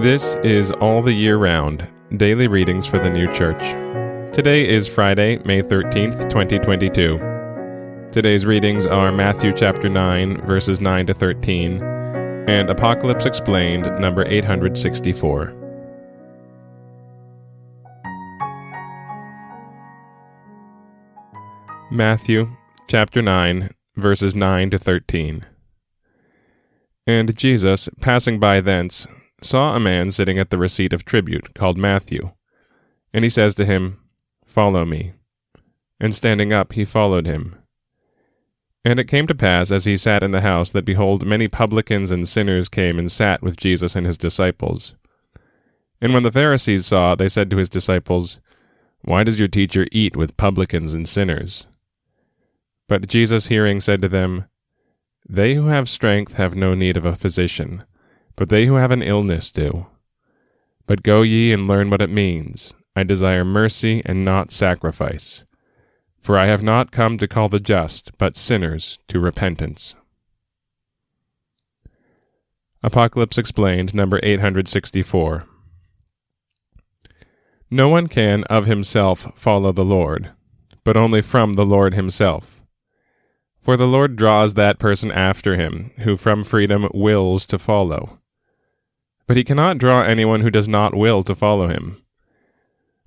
This is All the Year Round, daily readings for the New Church. Today is Friday, May 13th, 2022. Today's readings are Matthew chapter 9, verses 9 to 13, and Apocalypse Explained, number 864. Matthew chapter 9, verses 9 to 13. And Jesus, passing by thence, saw a man sitting at the receipt of tribute, called Matthew. And he says to him, "Follow me." And standing up, he followed him. And it came to pass, as he sat in the house, that, behold, many publicans and sinners came and sat with Jesus and his disciples. And when the Pharisees saw it, they said to his disciples, "Why does your teacher eat with publicans and sinners?" But Jesus, hearing, said to them, "They who have strength have no need of a physician, but they who have an illness do. But go ye and learn what it means. I desire mercy and not sacrifice. For I have not come to call the just, but sinners to repentance." Apocalypse Explained, number 864. No one can of himself follow the Lord, but only from the Lord himself. For the Lord draws that person after him, who from freedom wills to follow. But he cannot draw anyone who does not will to follow him.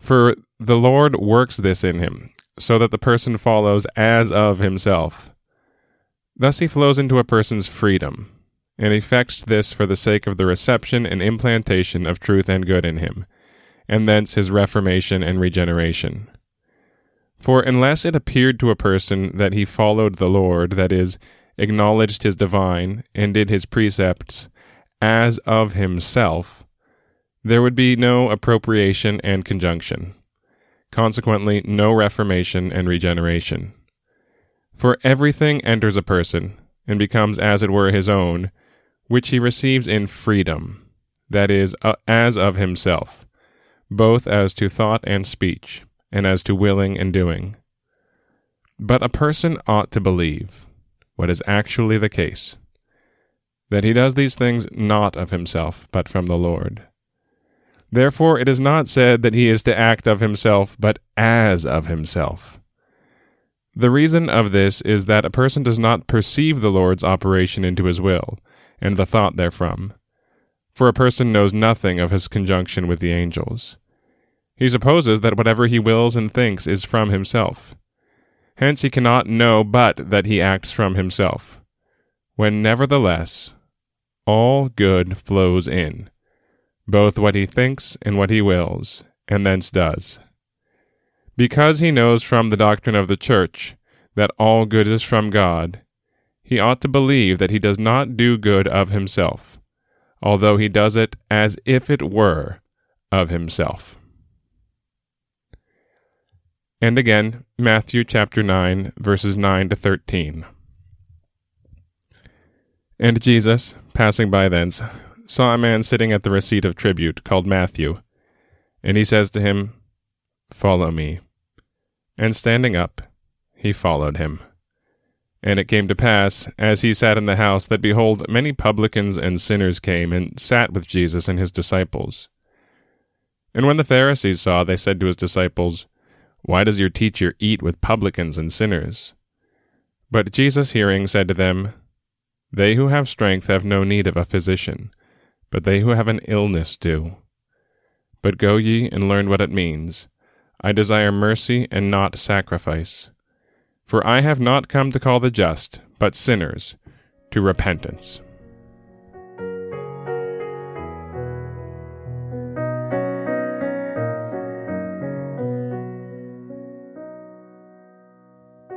For the Lord works this in him, so that the person follows as of himself. Thus he flows into a person's freedom, and effects this for the sake of the reception and implantation of truth and good in him, and thence his reformation and regeneration. For unless it appeared to a person that he followed the Lord, that is, acknowledged his divine, and did his precepts, as of himself, there would be no appropriation and conjunction, consequently no reformation and regeneration. For everything enters a person, and becomes as it were his own, which he receives in freedom, that is, as of himself, both as to thought and speech, and as to willing and doing. But a person ought to believe, what is actually the case, that he does these things not of himself, but from the Lord. Therefore it is not said that he is to act of himself, but as of himself. The reason of this is that a person does not perceive the Lord's operation into his will, and the thought therefrom. For a person knows nothing of his conjunction with the angels. He supposes that whatever he wills and thinks is from himself. Hence he cannot know but that he acts from himself, when nevertheless all good flows in, both what he thinks and what he wills, and thence does. Because he knows from the doctrine of the Church that all good is from God, he ought to believe that he does not do good of himself, although he does it as if it were of himself. And again, Matthew chapter 9, verses 9 to 13. And Jesus, passing by thence, saw a man sitting at the receipt of tribute, called Matthew. And he says to him, "Follow me." And standing up, he followed him. And it came to pass, as he sat in the house, that, behold, many publicans and sinners came and sat with Jesus and his disciples. And when the Pharisees saw, they said to his disciples, "Why does your teacher eat with publicans and sinners?" But Jesus, hearing, said to them, "They who have strength have no need of a physician, but they who have an illness do. But go ye and learn what it means. I desire mercy and not sacrifice. For I have not come to call the just, but sinners to repentance."